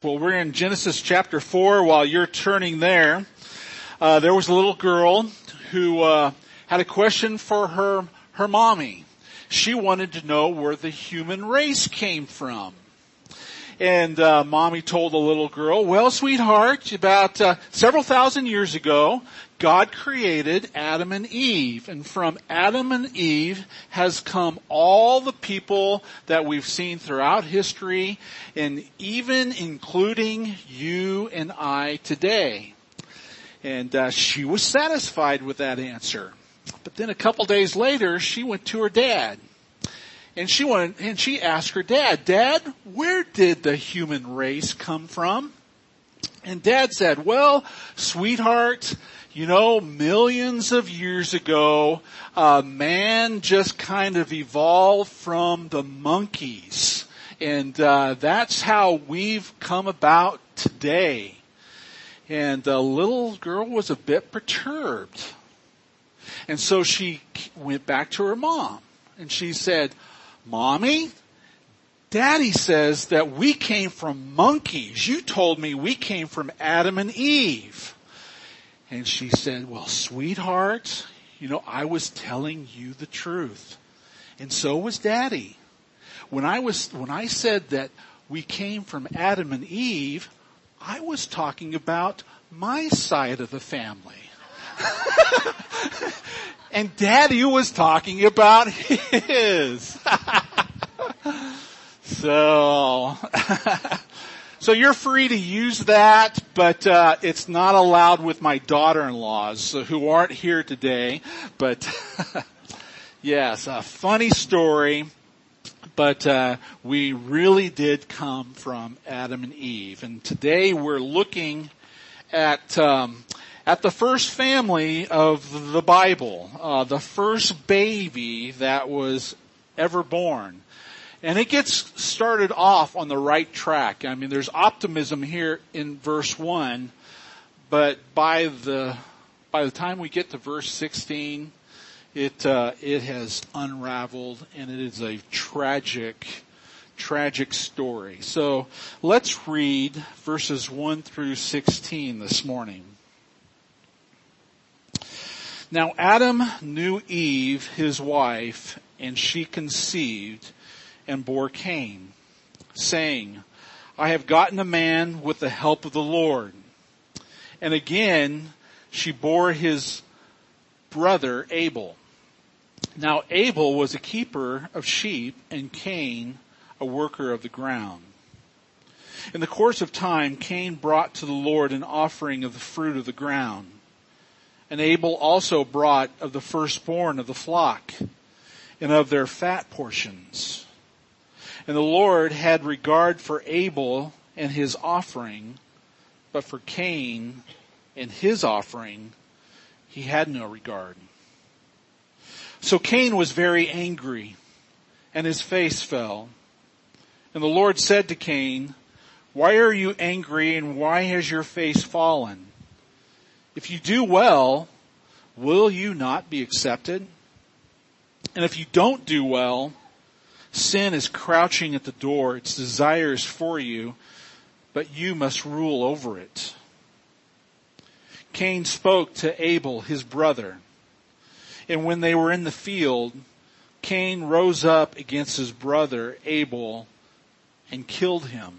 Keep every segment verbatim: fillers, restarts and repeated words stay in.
Well, we're in Genesis chapter four. While you're turning there, uh, there was a little girl who uh, had a question for her her mommy. She wanted to know where the human race came from. And uh, mommy told the little girl, well, sweetheart, about uh, several thousand years ago, God created Adam and Eve. And from Adam and Eve has come all the people that we've seen throughout history, and even including you and I today. And uh, she was satisfied with that answer. But then a couple days later, she went to her dad. And she went, and she asked her dad, Dad, where did the human race come from? And Dad said, well, sweetheart, you know, millions of years ago, uh, man just kind of evolved from the monkeys. And uh, that's how we've come about today. And the little girl was a bit perturbed. And so she went back to her mom. And she said, Mommy, Daddy says that we came from monkeys. You told me we came from Adam and Eve. And she said, well, sweetheart, you know, I was telling you the truth. And so was Daddy. When I was, when I said that we came from Adam and Eve, I was talking about my side of the family. And Daddy was talking about his. so, so you're free to use that, but uh, it's not allowed with my daughter-in-laws who aren't here today. But yes, a funny story. But uh, we really did come from Adam and Eve, and today we're looking at. Um, At the first family of the Bible, uh, the first baby that was ever born. And it gets started off on the right track. I mean, there's optimism here in verse one, but by the by the time we get to verse sixteen, it uh, it has unraveled, and it is a tragic, tragic story. So let's read verses one through sixteen this morning. Now Adam knew Eve, his wife, and she conceived and bore Cain, saying, I have gotten a man with the help of the Lord. And again, she bore his brother Abel. Now Abel was a keeper of sheep, and Cain a worker of the ground. In the course of time, Cain brought to the Lord an offering of the fruit of the ground. And Abel also brought of the firstborn of the flock and of their fat portions. And the Lord had regard for Abel and his offering, but for Cain and his offering, he had no regard. So Cain was very angry, and his face fell. And the Lord said to Cain, Why are you angry, and why has your face fallen? If you do well, will you not be accepted? And if you don't do well, sin is crouching at the door. Its desire is for you, but you must rule over it. Cain spoke to Abel, his brother. And when they were in the field, Cain rose up against his brother Abel and killed him.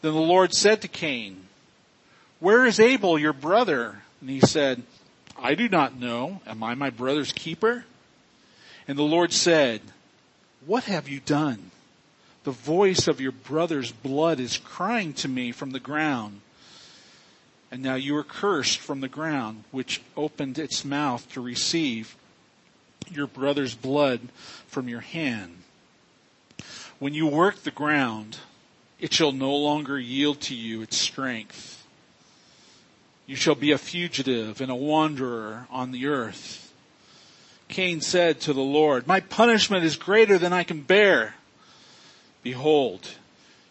Then the Lord said to Cain, Where is Abel, your brother? And he said, I do not know. Am I my brother's keeper? And the Lord said, What have you done? The voice of your brother's blood is crying to me from the ground. And now you are cursed from the ground, which opened its mouth to receive your brother's blood from your hand. When you work the ground, it shall no longer yield to you its strength. You shall be a fugitive and a wanderer on the earth. Cain said to the Lord, My punishment is greater than I can bear. Behold,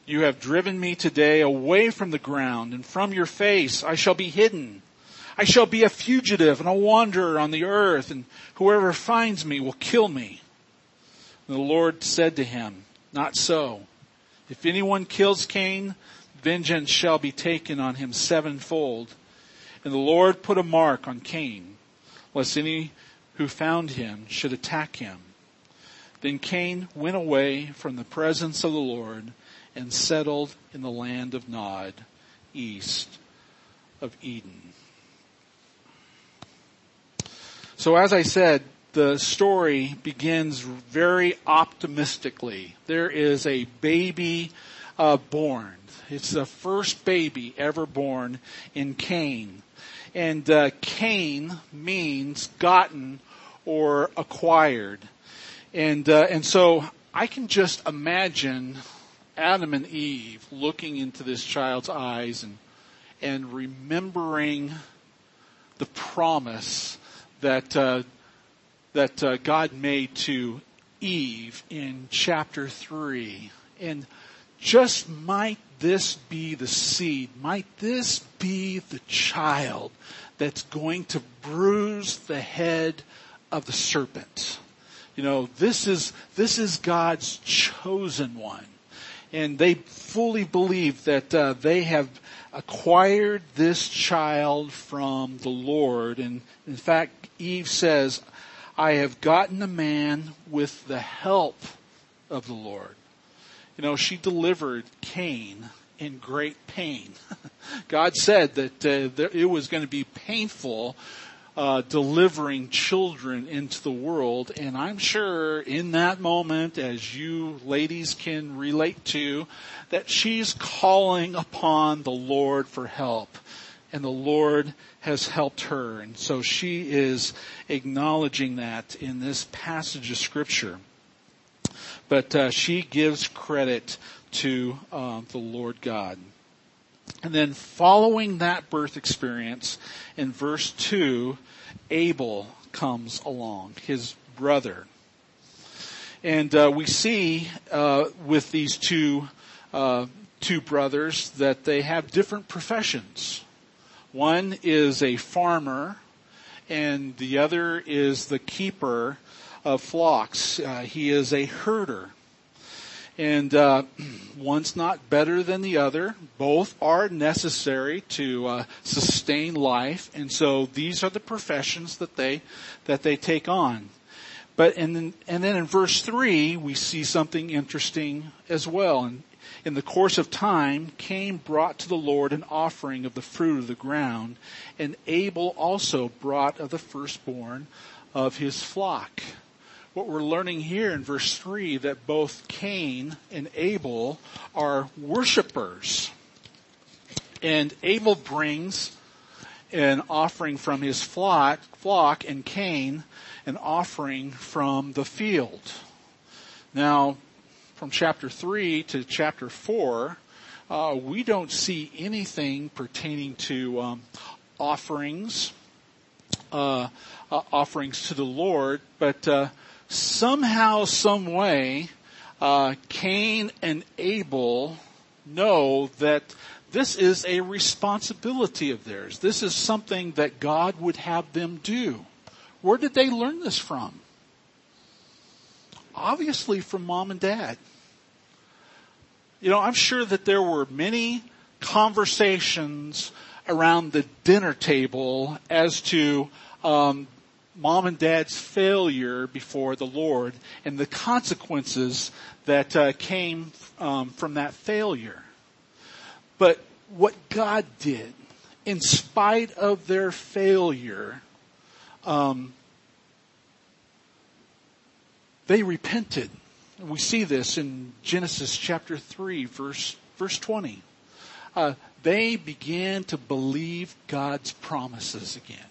you have driven me today away from the ground, and from your face I shall be hidden. I shall be a fugitive and a wanderer on the earth, and whoever finds me will kill me. And the Lord said to him, Not so. If anyone kills Cain, vengeance shall be taken on him sevenfold. And the Lord put a mark on Cain, lest any who found him should attack him. Then Cain went away from the presence of the Lord and settled in the land of Nod, east of Eden. So as I said, the story begins very optimistically. There is a baby uh, born. It's the first baby ever born in Cain. And uh, Cain means gotten or acquired. And uh, and so I can just imagine Adam and Eve looking into this child's eyes and and remembering the promise that uh, that uh, God made to Eve in chapter three. And just might this be the seed? Might this be the child that's going to bruise the head of the serpent? You know, this is, this is God's chosen one. And they fully believe that uh, they have acquired this child from the Lord. And in fact, Eve says, I have gotten a man with the help of the Lord. You know, she delivered Cain in great pain. God said that uh, there, it was going to be painful Uh, delivering children into the world. And I'm sure in that moment, as you ladies can relate to, that she's calling upon the Lord for help. And the Lord has helped her. And so she is acknowledging that in this passage of Scripture. But uh, she gives credit to uh, the Lord God. And then following that birth experience, in verse two, Abel comes along, his brother. And uh, we see uh, with these two uh, two brothers that they have different professions. One is a farmer, and the other is the keeper of flocks. Uh, he is a herder. And uh, one's not better than the other. Both are necessary to uh, sustain life, and so these are the professions that they that they take on. But and then, and then in verse three, we see something interesting as well. And in the course of time, Cain brought to the Lord an offering of the fruit of the ground, and Abel also brought of the firstborn of his flock. What we're learning here in verse three, that both Cain and Abel are worshipers. And Abel brings an offering from his flock, flock, and Cain an offering from the field. Now, from chapter three to chapter four, uh, we don't see anything pertaining to um, offerings, uh, uh, offerings to the Lord, but uh somehow, some way, uh, Cain and Abel know that this is a responsibility of theirs. This is something that God would have them do. Where did they learn this from? Obviously from mom and dad. You know, I'm sure that there were many conversations around the dinner table as to um mom and dad's failure before the Lord and the consequences that uh, came um, from that failure. But what God did, in spite of their failure, um, they repented. We see this in Genesis chapter three, verse verse twenty. Uh, they began to believe God's promises again.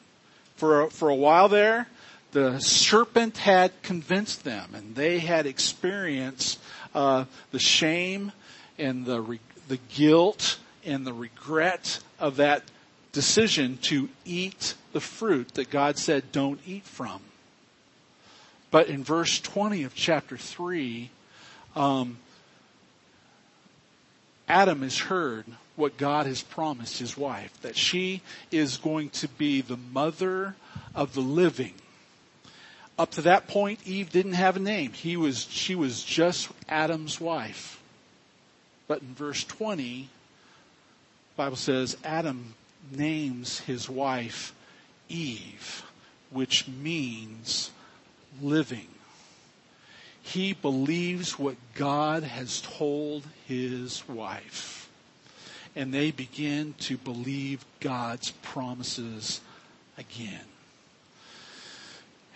For a, for a while there, the serpent had convinced them, and they had experienced uh, the shame and the re- the guilt and the regret of that decision to eat the fruit that God said don't eat from. But in verse twenty of chapter three, um, Adam has heard what God has promised his wife, that she is going to be the mother of the living. Up to that point, Eve didn't have a name. He was, she was just Adam's wife. But in verse twenty, The Bible says Adam names his wife Eve, which means living. He believes what God has told his wife. And they begin to believe God's promises again.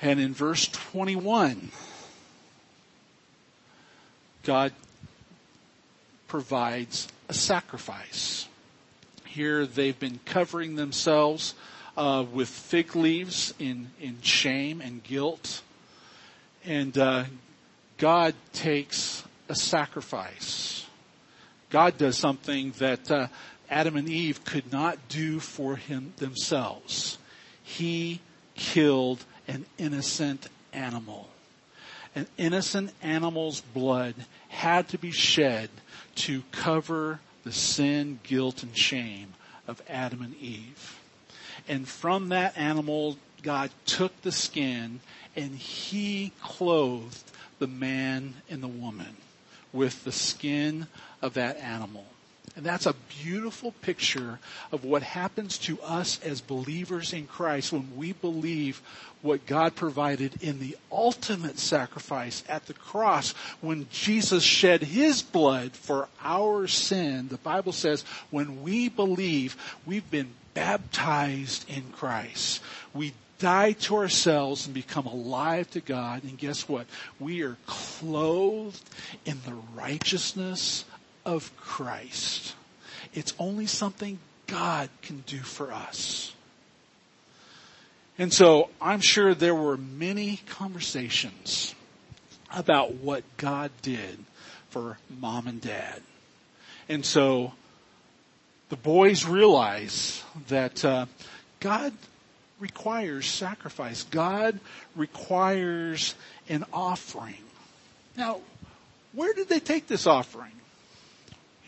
And in verse twenty-one, God provides a sacrifice. Here they've been covering themselves uh, with fig leaves in, in shame and guilt. And uh, God takes a sacrifice. God does something that uh, Adam and Eve could not do for him themselves. He killed an innocent animal. An innocent animal's blood had to be shed to cover the sin, guilt, and shame of Adam and Eve. And from that animal, God took the skin and he clothed the man and the woman with the skin of that animal. And that's a beautiful picture of what happens to us as believers in Christ when we believe what God provided in the ultimate sacrifice at the cross. When Jesus shed his blood for our sin, the Bible says when we believe, we've been baptized in Christ. We die to ourselves and become alive to God. And guess what? We are clothed in the righteousness of Christ. It's only something God can do for us. And so I'm sure there were many conversations about what God did for mom and dad. And so the boys realize that uh, God requires sacrifice. God requires an offering. Now, where did they take this offering?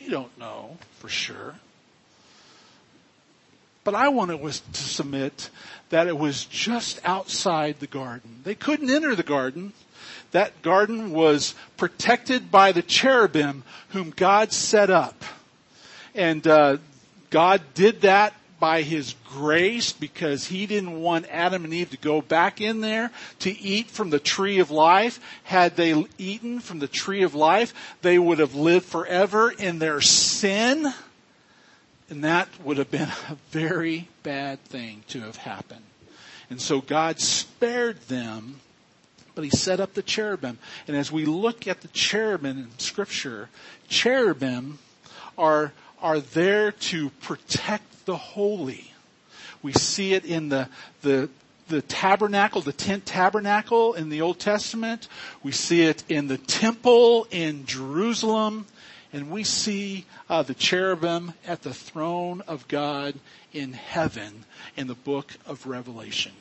You don't know for sure. But I wanted was to submit that it was just outside the garden. They couldn't enter the garden. That garden was protected by the cherubim whom God set up. And uh, God did that by his grace, because he didn't want Adam and Eve to go back in there to eat from the tree of life. Had they eaten from the tree of life, they would have lived forever in their sin. And that would have been a very bad thing to have happened. And so God spared them, but he set up the cherubim. And as we look at the cherubim in Scripture, cherubim are are there to protect the holy. We see it in the, the, the tabernacle, the tent tabernacle in the Old Testament. We see it in the temple in Jerusalem. And we see uh, the cherubim at the throne of God in heaven in the book of Revelation.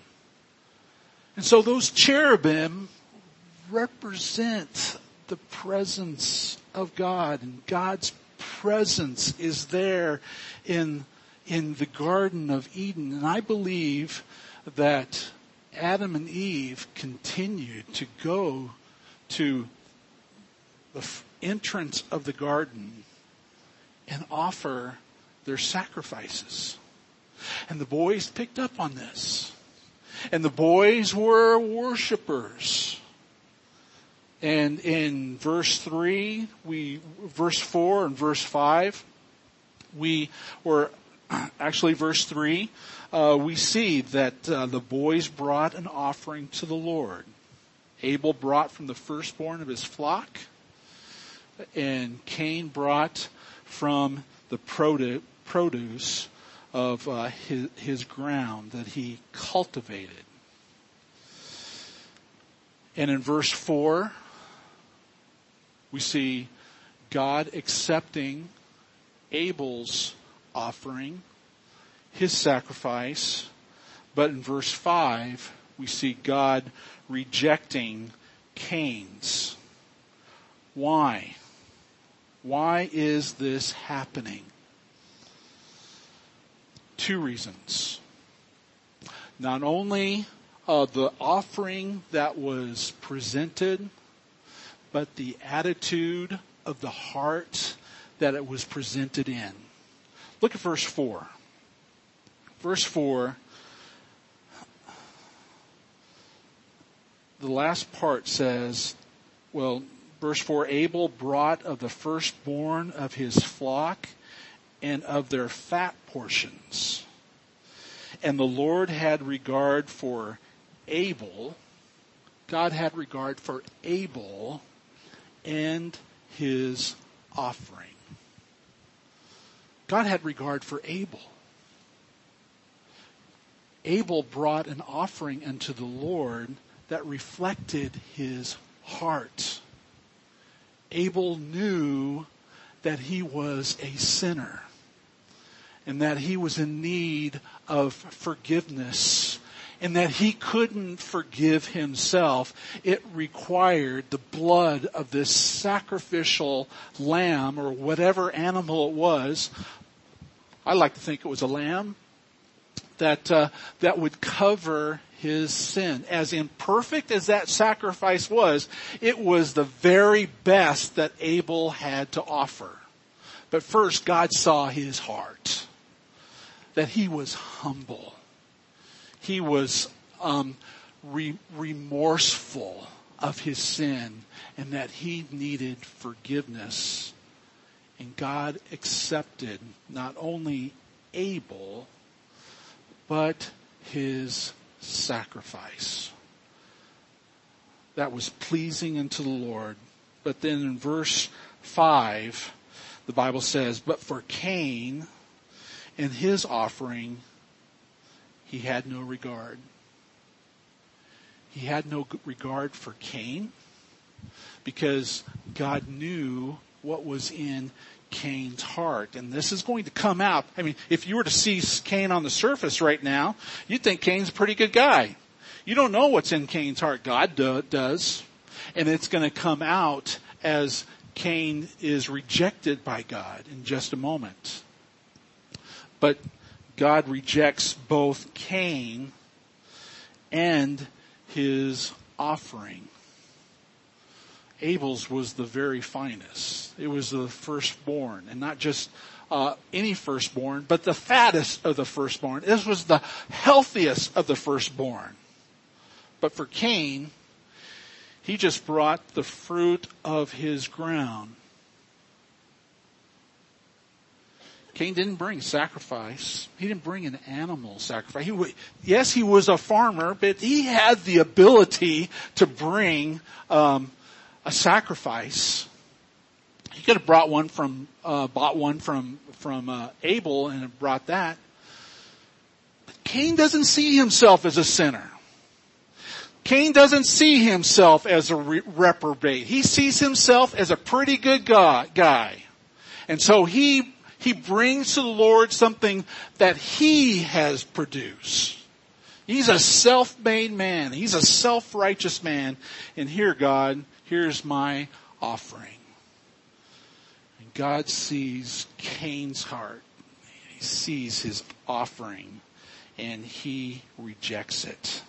And so those cherubim represent the presence of God, and God's presence is there in in the Garden of Eden. And I believe that Adam and Eve continued to go to the entrance of the garden and offer their sacrifices. And the boys picked up on this. And the boys were worshipers. And in verse three, we, verse four and verse five, we were Actually, verse three, uh, we see that uh, the boys brought an offering to the Lord. Abel brought from the firstborn of his flock, and Cain brought from the produce of uh, his, his ground that he cultivated. And in verse four, we see God accepting Abel's offering, his sacrifice, but in verse five, we see God rejecting Cain's. Why? Why is this happening? Two reasons. Not only uh, the offering that was presented, but the attitude of the heart that it was presented in. Look at verse four. Verse four, the last part says, well, verse four, Abel brought of the firstborn of his flock and of their fat portions. And the Lord had regard for Abel, God had regard for Abel and his offering. God had regard for Abel. Abel brought an offering unto the Lord that reflected his heart. Abel knew that he was a sinner and that he was in need of forgiveness and that he couldn't forgive himself. It required the blood of this sacrificial lamb or whatever animal it was. I like to think it was a lamb that uh, that would cover his sin. As imperfect as that sacrifice was, it was the very best that Abel had to offer. But first, God saw his heart, that he was humble. He was um, re- remorseful of his sin and that he needed forgiveness. And God accepted not only Abel, but his sacrifice. That was pleasing unto the Lord. But then in verse five, the Bible says, but for Cain and his offering, he had no regard. He had no regard for Cain because God knew what was in Cain's heart. And this is going to come out. I mean, if you were to see Cain on the surface right now, you'd think Cain's a pretty good guy. You don't know what's in Cain's heart. God do, does. And it's going to come out as Cain is rejected by God in just a moment. But God rejects both Cain and his offering. Abel's was the very finest. It was the firstborn, and not just uh, any firstborn, but the fattest of the firstborn. This was the healthiest of the firstborn. But for Cain, he just brought the fruit of his ground. Cain didn't bring sacrifice. He didn't bring an animal sacrifice. He, yes, he was a farmer, but he had the ability to bring um, a sacrifice. He could have brought one from, uh, bought one from from uh, Abel and brought that. But Cain doesn't see himself as a sinner. Cain doesn't see himself as a re- reprobate. He sees himself as a pretty good guy, and so he. He brings to the Lord something that he has produced. He's a self-made man. He's a self-righteous man. And here, God, here's my offering. And God sees Cain's heart. He sees his offering. And he rejects it.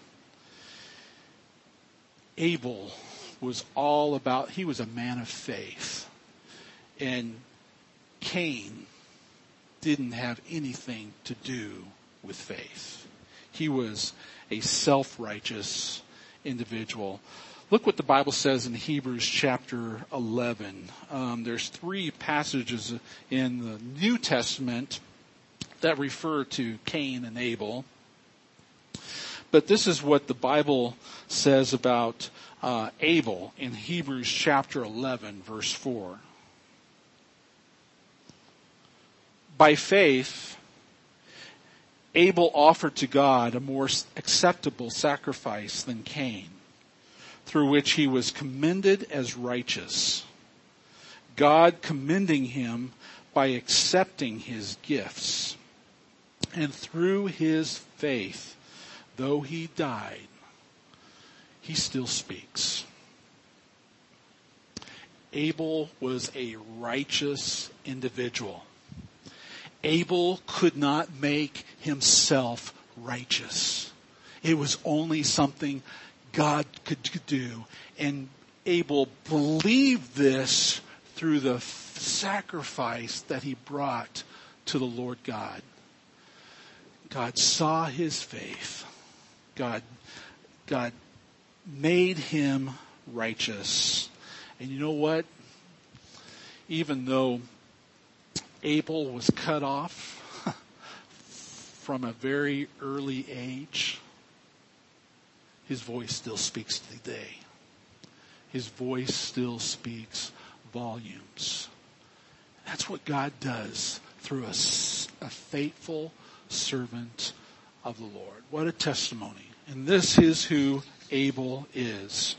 Abel was all about, he was a man of faith. And Cain didn't have anything to do with faith. He was a self-righteous individual. Look what the Bible says in Hebrews chapter eleven. Um, there's three passages in the New Testament that refer to Cain and Abel. But this is what the Bible says about uh, Abel in Hebrews chapter eleven, verse four. By faith, Abel offered to God a more acceptable sacrifice than Cain, through which he was commended as righteous, God commending him by accepting his gifts. And through his faith, though he died, he still speaks. Abel was a righteous individual. Abel could not make himself righteous. It was only something God could do. And Abel believed this through the sacrifice that he brought to the Lord God. God saw his faith. God, God made him righteous. And you know what? Even though Abel was cut off from a very early age, his voice still speaks today. His voice still speaks volumes. That's what God does through a, a faithful servant of the Lord. What a testimony. And this is who Abel is.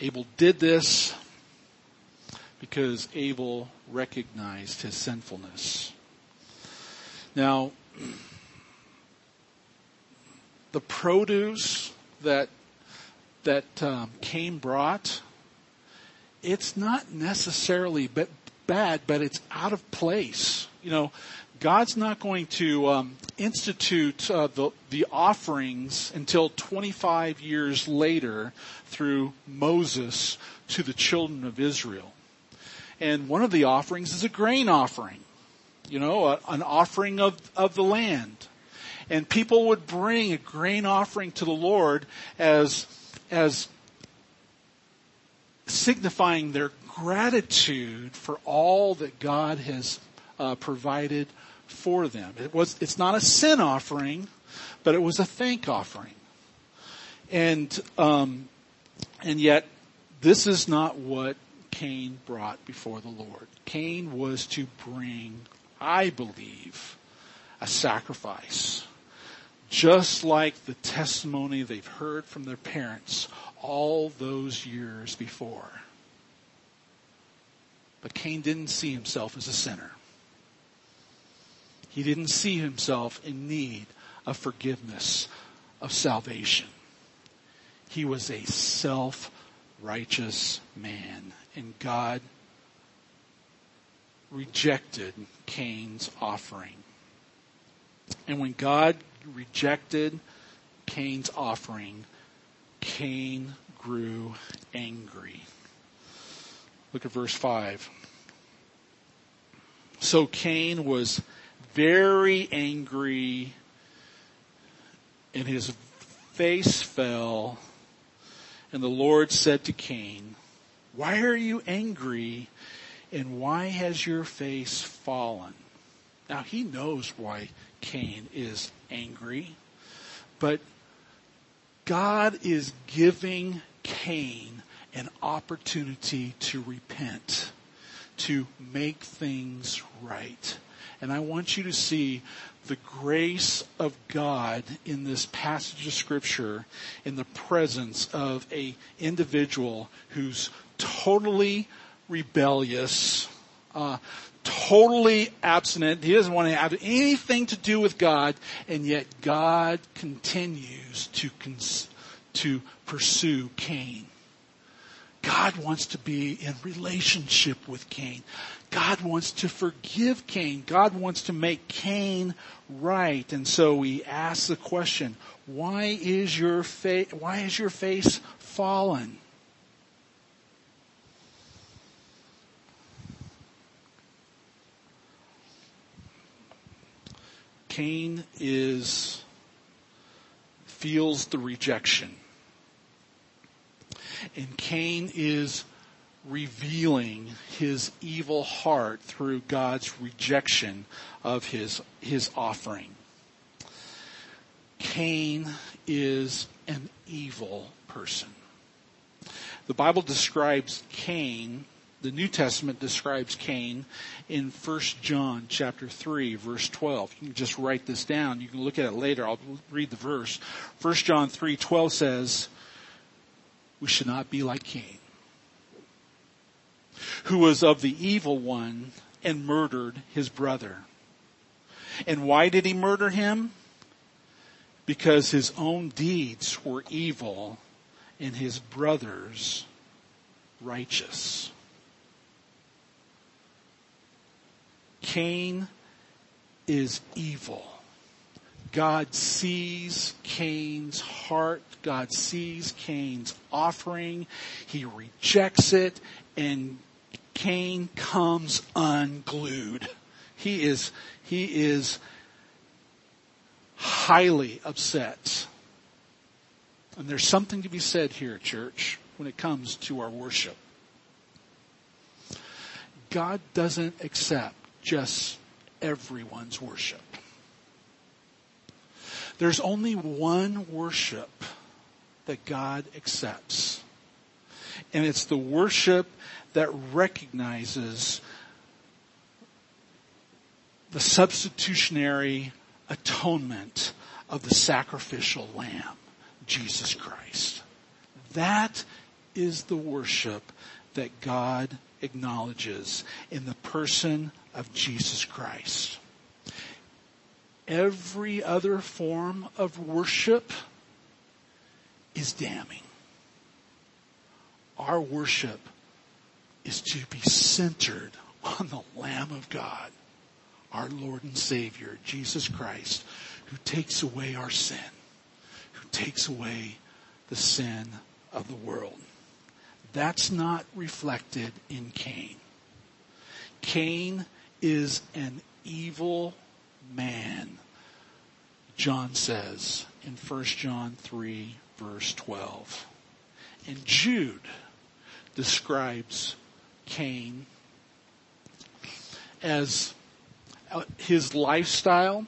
Abel did this because Abel recognized his sinfulness. Now, the produce that that um, Cain brought, it's not necessarily bad, but it's out of place. You know, God's not going to um, institute uh, the the offerings until twenty-five years later through Moses to the children of Israel. And one of the offerings is a grain offering, you know, a, an offering of, of the land. And people would bring a grain offering to the Lord as as signifying their gratitude for all that God has uh, provided for them. It was it's not a sin offering, but it was a thank offering. And um, and yet, this is not what Cain brought before the Lord. Cain was to bring, I believe, a sacrifice. Just like the testimony they've heard from their parents all those years before. But Cain didn't see himself as a sinner. He didn't see himself in need of forgiveness, of salvation. He was a self-righteous man, and God rejected Cain's offering. And when God rejected Cain's offering, Cain grew angry. Look at verse five. So Cain was very angry, and his face fell, and the Lord said to Cain, "Why are you angry, and why has your face fallen?" Now, he knows why Cain is angry, but God is giving Cain an opportunity to repent, to make things right. And I want you to see the grace of God in this passage of Scripture in the presence of a individual who's totally rebellious, uh, totally abstinent. He doesn't want to have anything to do with God, and yet God continues to cons- to pursue Cain. God wants to be in relationship with Cain. God wants to forgive Cain. God wants to make Cain right. And so we ask the question, why is your fa- why is your face fallen? Cain is, feels the rejection. And Cain is revealing his evil heart through God's rejection of his, his offering. Cain is an evil person. The Bible describes Cain, the New Testament describes Cain in First John chapter three, verse twelve. You can just write this down. You can look at it later. I'll read the verse. First John three twelve says, "We should not be like Cain, who was of the evil one and murdered his brother. And why did he murder him? Because his own deeds were evil and his brother's righteous." Cain is evil. God sees Cain's heart. God sees Cain's offering. He rejects it, and Cain comes unglued. He is, he is highly upset. And there's something to be said here, church, when it comes to our worship. God doesn't accept just everyone's worship. There's only one worship that God accepts. And it's the worship that recognizes the substitutionary atonement of the sacrificial lamb, Jesus Christ. That is the worship that God acknowledges in the person of Jesus Christ. Every other form of worship is damning. Our worship is to be centered on the Lamb of God, our Lord and Savior, Jesus Christ, who takes away our sin, who takes away the sin of the world. That's not reflected in Cain. Cain is an evil man, John says in First John three, verse twelve. And Jude describes Cain as his lifestyle,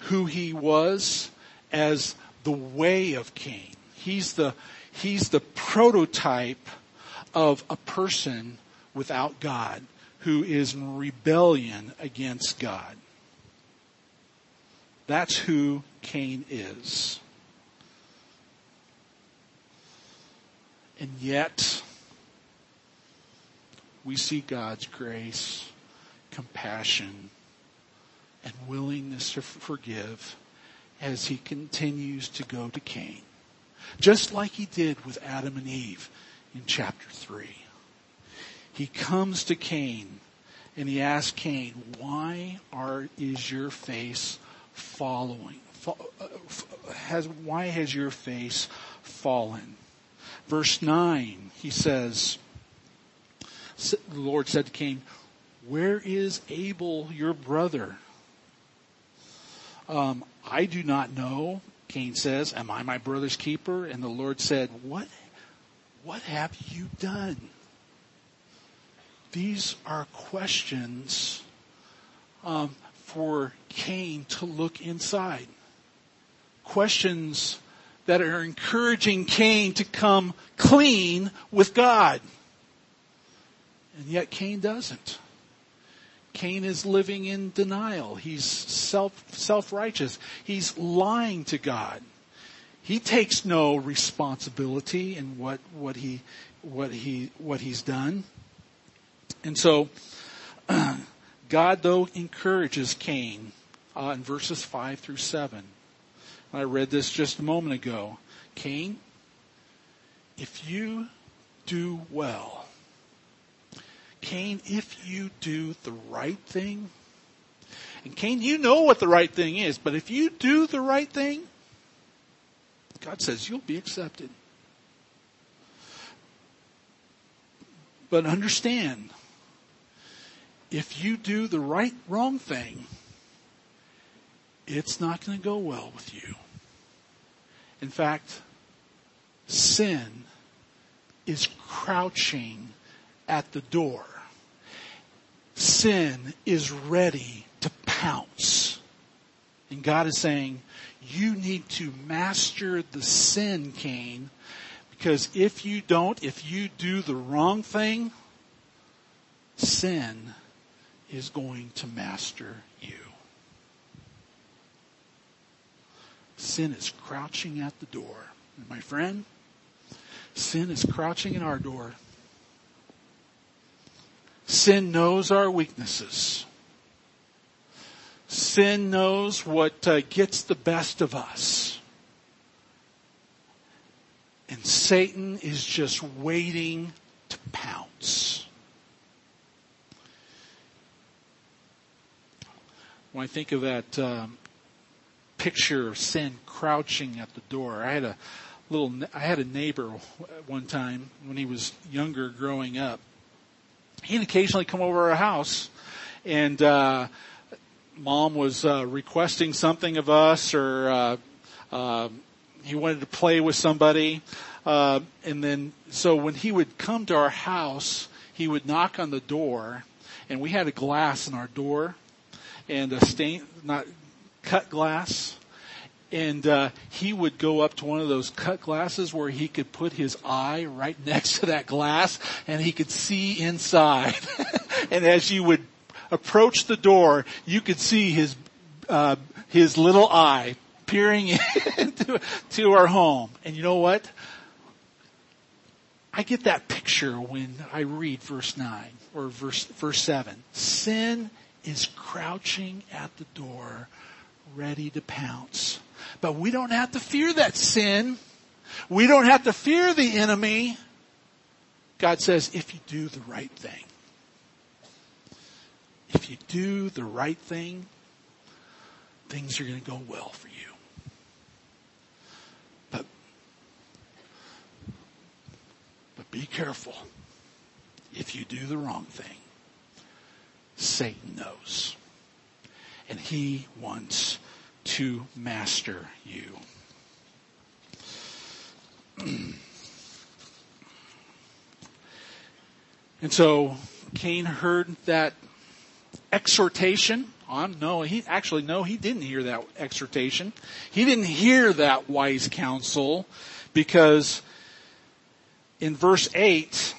who he was, as the way of Cain. He's the, he's the prototype of a person without God who is in rebellion against God. That's who Cain is. And yet, we see God's grace, compassion, and willingness to forgive as he continues to go to Cain, just like he did with Adam and Eve in chapter three. He comes to Cain and he asks Cain, why are, is your face following? Has, why has your face fallen? Verse nine, he says, the Lord said to Cain, where is Abel, your brother? Um, I do not know, Cain says, am I my brother's keeper? And the Lord said, what, what have you done? These are questions um, for Cain to look inside. Questions that are encouraging Cain to come clean with God. And yet Cain doesn't. Cain is living in denial. He's self, self-righteous. He's lying to God. He takes no responsibility in what, what he, what he, what he's done. And so, God though encourages Cain, uh, in verses five through seven. I read this just a moment ago. Cain, if you do well, Cain, if you do the right thing, and Cain, you know what the right thing is, but if you do the right thing, God says you'll be accepted. But understand, if you do the right, wrong thing, it's not going to go well with you. In fact, sin is crouching at the door. Sin is ready to pounce. And God is saying, you need to master the sin, Cain, because if you don't, if you do the wrong thing, sin is going to master you. Sin is crouching at the door. And my friend, sin is crouching at our door. Sin knows our weaknesses. Sin knows what uh, gets the best of us. And Satan is just waiting to pounce. When I think of that um, picture of sin crouching at the door, I had a little, I had a neighbor one time when he was younger growing up. he'd occasionally come over to our house, and uh, Mom was uh, requesting something of us, or uh, uh, he wanted to play with somebody. Uh, and then, so when he would come to our house, he would knock on the door, and we had a glass in our door, and a stain, not cut glass. And uh, he would go up to one of those cut glasses where he could put his eye right next to that glass, and he could see inside. And as you would approach the door, you could see his uh, his little eye peering into to our home. And you know what? I get that picture when I read verse nine or verse verse seven. Sin is crouching at the door, ready to pounce. But we don't have to fear that sin. We don't have to fear the enemy. God says, if you do the right thing, if you do the right thing, things are going to go well for you. But, but be careful. If you do the wrong thing, Satan knows. And he wants to master you. And so Cain heard that exhortation. Um, no, he actually, no, he didn't hear that exhortation. He didn't hear that wise counsel, because in verse eight,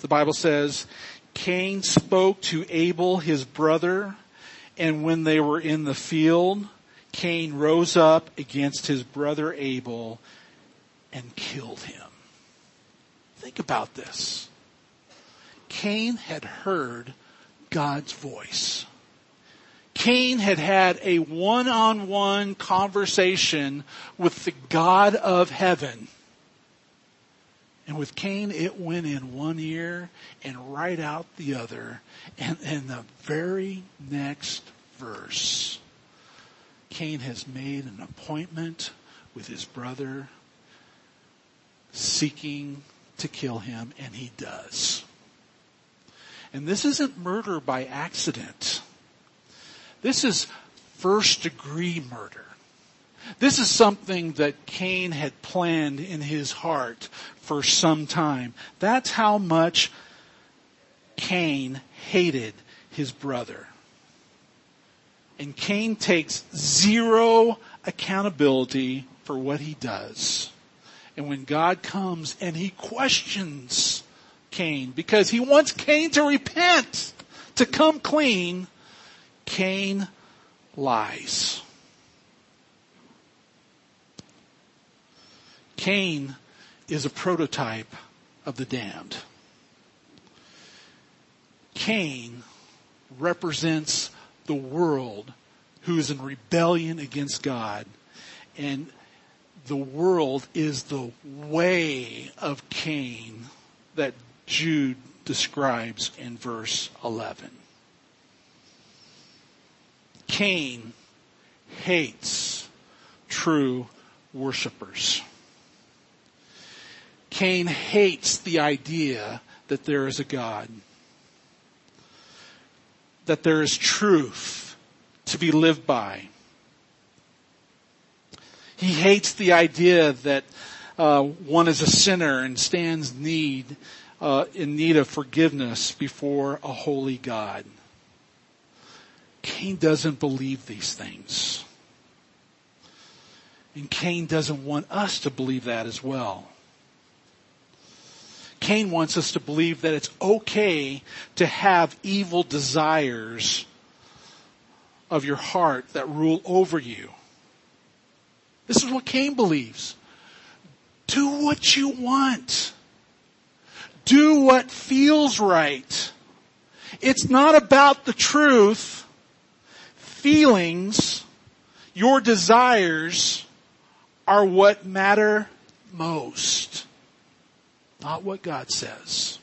the Bible says, Cain spoke to Abel, his brother, and when they were in the field, Cain rose up against his brother Abel and killed him. Think about this. Cain had heard God's voice. Cain had had a one-on-one conversation with the God of heaven. And with Cain, it went in one ear and right out the other. And in the very next verse, Cain has made an appointment with his brother, seeking to kill him, and he does. And this isn't murder by accident. This is first-degree murder. This is something that Cain had planned in his heart for some time. That's how much Cain hated his brother. And Cain takes zero accountability for what he does. And when God comes and he questions Cain, because he wants Cain to repent, to come clean, Cain lies. Cain is a prototype of the damned. Cain represents the world who is in rebellion against God, and the world is the way of Cain that Jude describes in verse eleven. Cain hates true worshipers. Cain hates the idea that there is a God, that there is truth to be lived by. He hates the idea that uh, one is a sinner and stands need uh, in need of forgiveness before a holy God. Cain doesn't believe these things. And Cain doesn't want us to believe that as well. Cain wants us to believe that it's okay to have evil desires of your heart that rule over you. This is what Cain believes. Do what you want. Do what feels right. It's not about the truth. Feelings, your desires, are what matter most. Not what God says.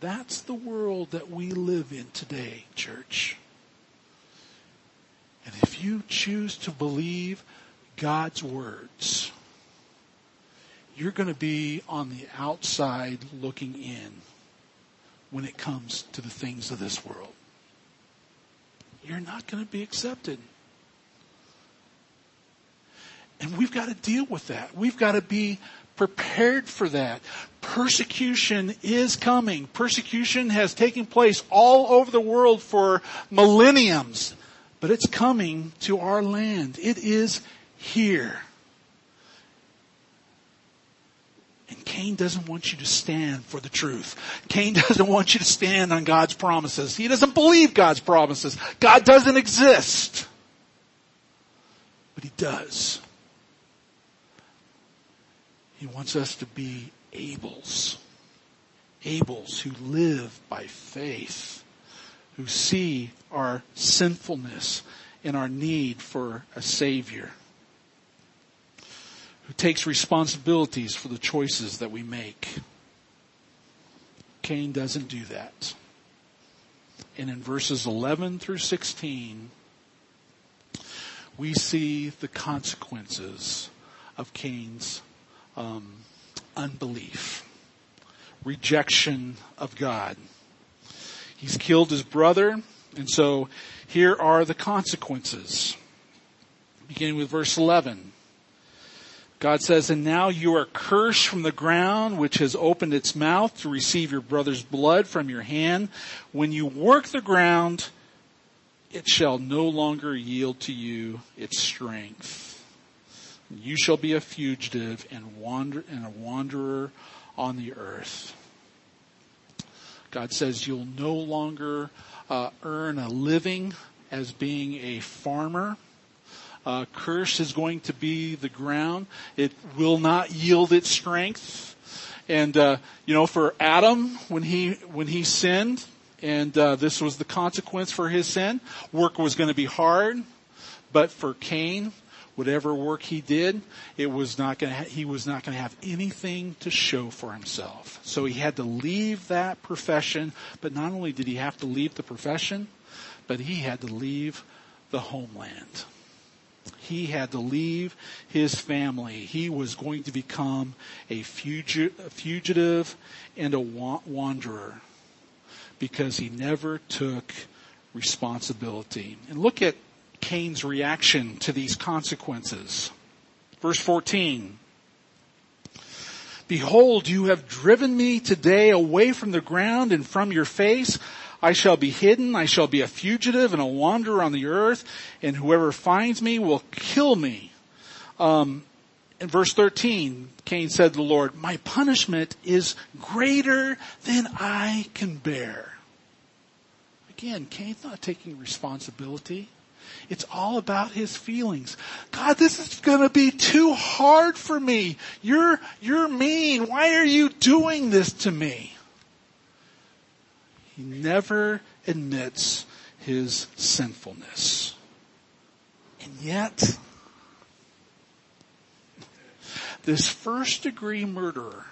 That's the world that we live in today, church. And if you choose to believe God's words, you're going to be on the outside looking in. when it comes to the things of this world. You're not going to be accepted. And we've got to deal with that. We've got to be prepared for that. Persecution is coming. Persecution has taken place all over the world for millenniums. But it's coming to our land. It is here. And Cain doesn't want you to stand for the truth. Cain doesn't want you to stand on God's promises. He doesn't believe God's promises. God doesn't exist. But he does. He wants us to be Abels. Abels who live by faith, who see our sinfulness and our need for a Savior, who takes responsibilities for the choices that we make. Cain doesn't do that. And in verses eleven through sixteen, we see the consequences of Cain's Um, unbelief, rejection of God. He's killed his brother, and so here are the consequences. Beginning with verse eleven, God says, "And now you are cursed from the ground, which has opened its mouth to receive your brother's blood from your hand. When you work the ground, it shall no longer yield to you its strength. You shall be a fugitive and wander and a wanderer on the earth." God says you'll no longer uh, earn a living as being a farmer. Uh, curse is going to be the ground. It will not yield its strength. And uh, you know, for Adam, when he when he sinned, and uh, this was the consequence for his sin, work was going to be hard. But for Cain, whatever work he did, it was not going to ha- he was not going to have anything to show for himself. So he had to leave that profession. But not only did he have to leave the profession, but he had to leave the homeland. He had to leave his family. He was going to become a fugi- a fugitive and a wa- wanderer because he never took responsibility. And look at Cain's reaction to these consequences. Verse fourteen. "Behold, you have driven me today away from the ground and from your face. I shall be hidden. I shall be a fugitive and a wanderer on the earth. And whoever finds me will kill me." Um, in verse thirteen, Cain said to the Lord, "My punishment is greater than I can bear." Again, Cain's not taking responsibility. It's all about his feelings. God, this is going to be too hard for me. You're, you're mean. Why are you doing this to me? He never admits his sinfulness. And yet, this first degree murderer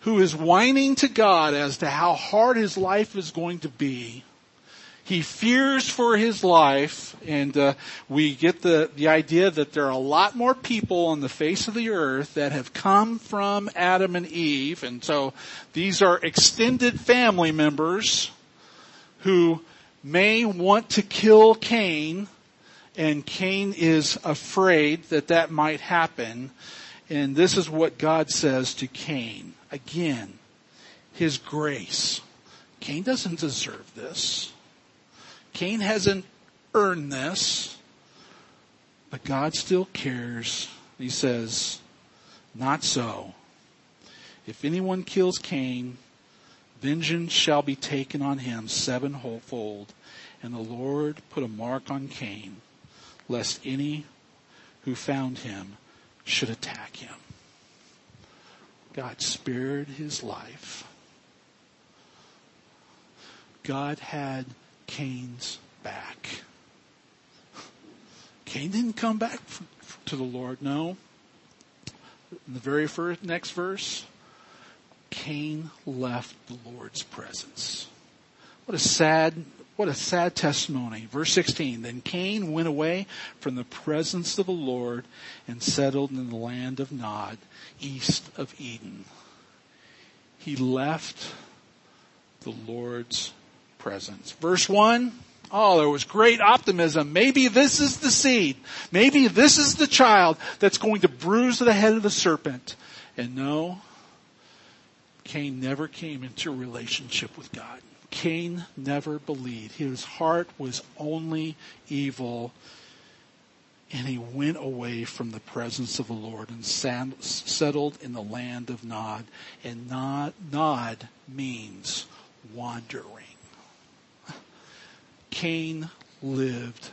who is whining to God as to how hard his life is going to be, he fears for his life, and uh, we get the, the idea that there are a lot more people on the face of the earth that have come from Adam and Eve, and so these are extended family members who may want to kill Cain, and Cain is afraid that that might happen, and this is what God says to Cain. Again, his grace. Cain doesn't deserve this. Cain hasn't earned this, but God still cares. He says, "Not so. If anyone kills Cain, vengeance shall be taken on him sevenfold. And the Lord put a mark on Cain, lest any who found him should attack him." God spared his life. God had Cain's back. Cain didn't come back f- f- to the Lord. No. In the very first, next verse, Cain left the Lord's presence. What a sad, what a sad testimony. Verse sixteen, "Then Cain went away from the presence of the Lord and settled in the land of Nod, east of Eden." He left the Lord's presence. Verse one, oh, there was great optimism. Maybe this is the seed. Maybe this is the child that's going to bruise the head of the serpent. And no, Cain never came into a relationship with God. Cain never believed. His heart was only evil, and he went away from the presence of the Lord and settled in the land of Nod. And Nod, Nod means wandering. Cain lived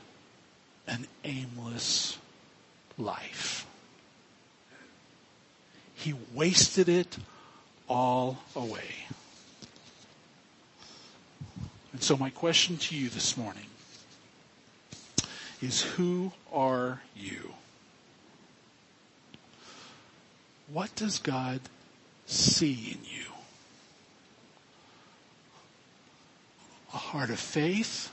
an aimless life. He wasted it all away. And so my question to you this morning is, who are you? What does God see in you? A heart of faith?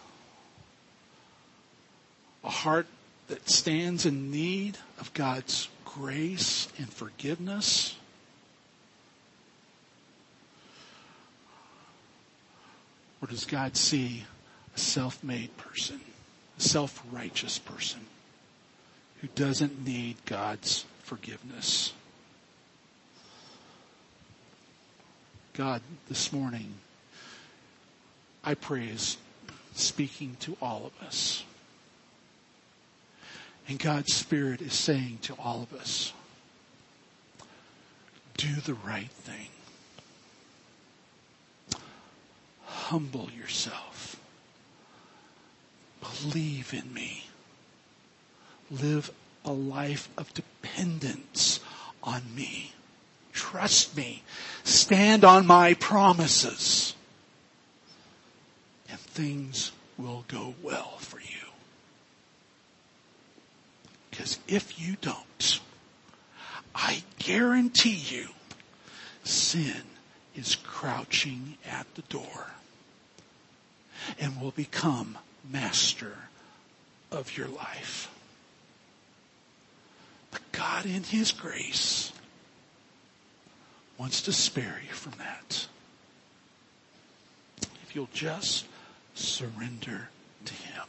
A heart that stands in need of God's grace and forgiveness? Or does God see a self-made person, a self-righteous person who doesn't need God's forgiveness? God, this morning, I pray, is speaking to all of us. And God's Spirit is saying to all of us, do the right thing. Humble yourself. Believe in me. Live a life of dependence on me. Trust me. Stand on my promises. And things will go well for you. Because if you don't, I guarantee you, sin is crouching at the door and will become master of your life. But God, in His grace, wants to spare you from that, if you'll just surrender to Him.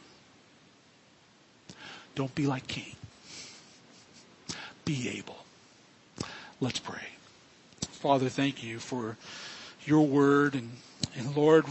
Don't be like Cain. Be Abel. Let's pray. Father, thank you for your word, and, and Lord,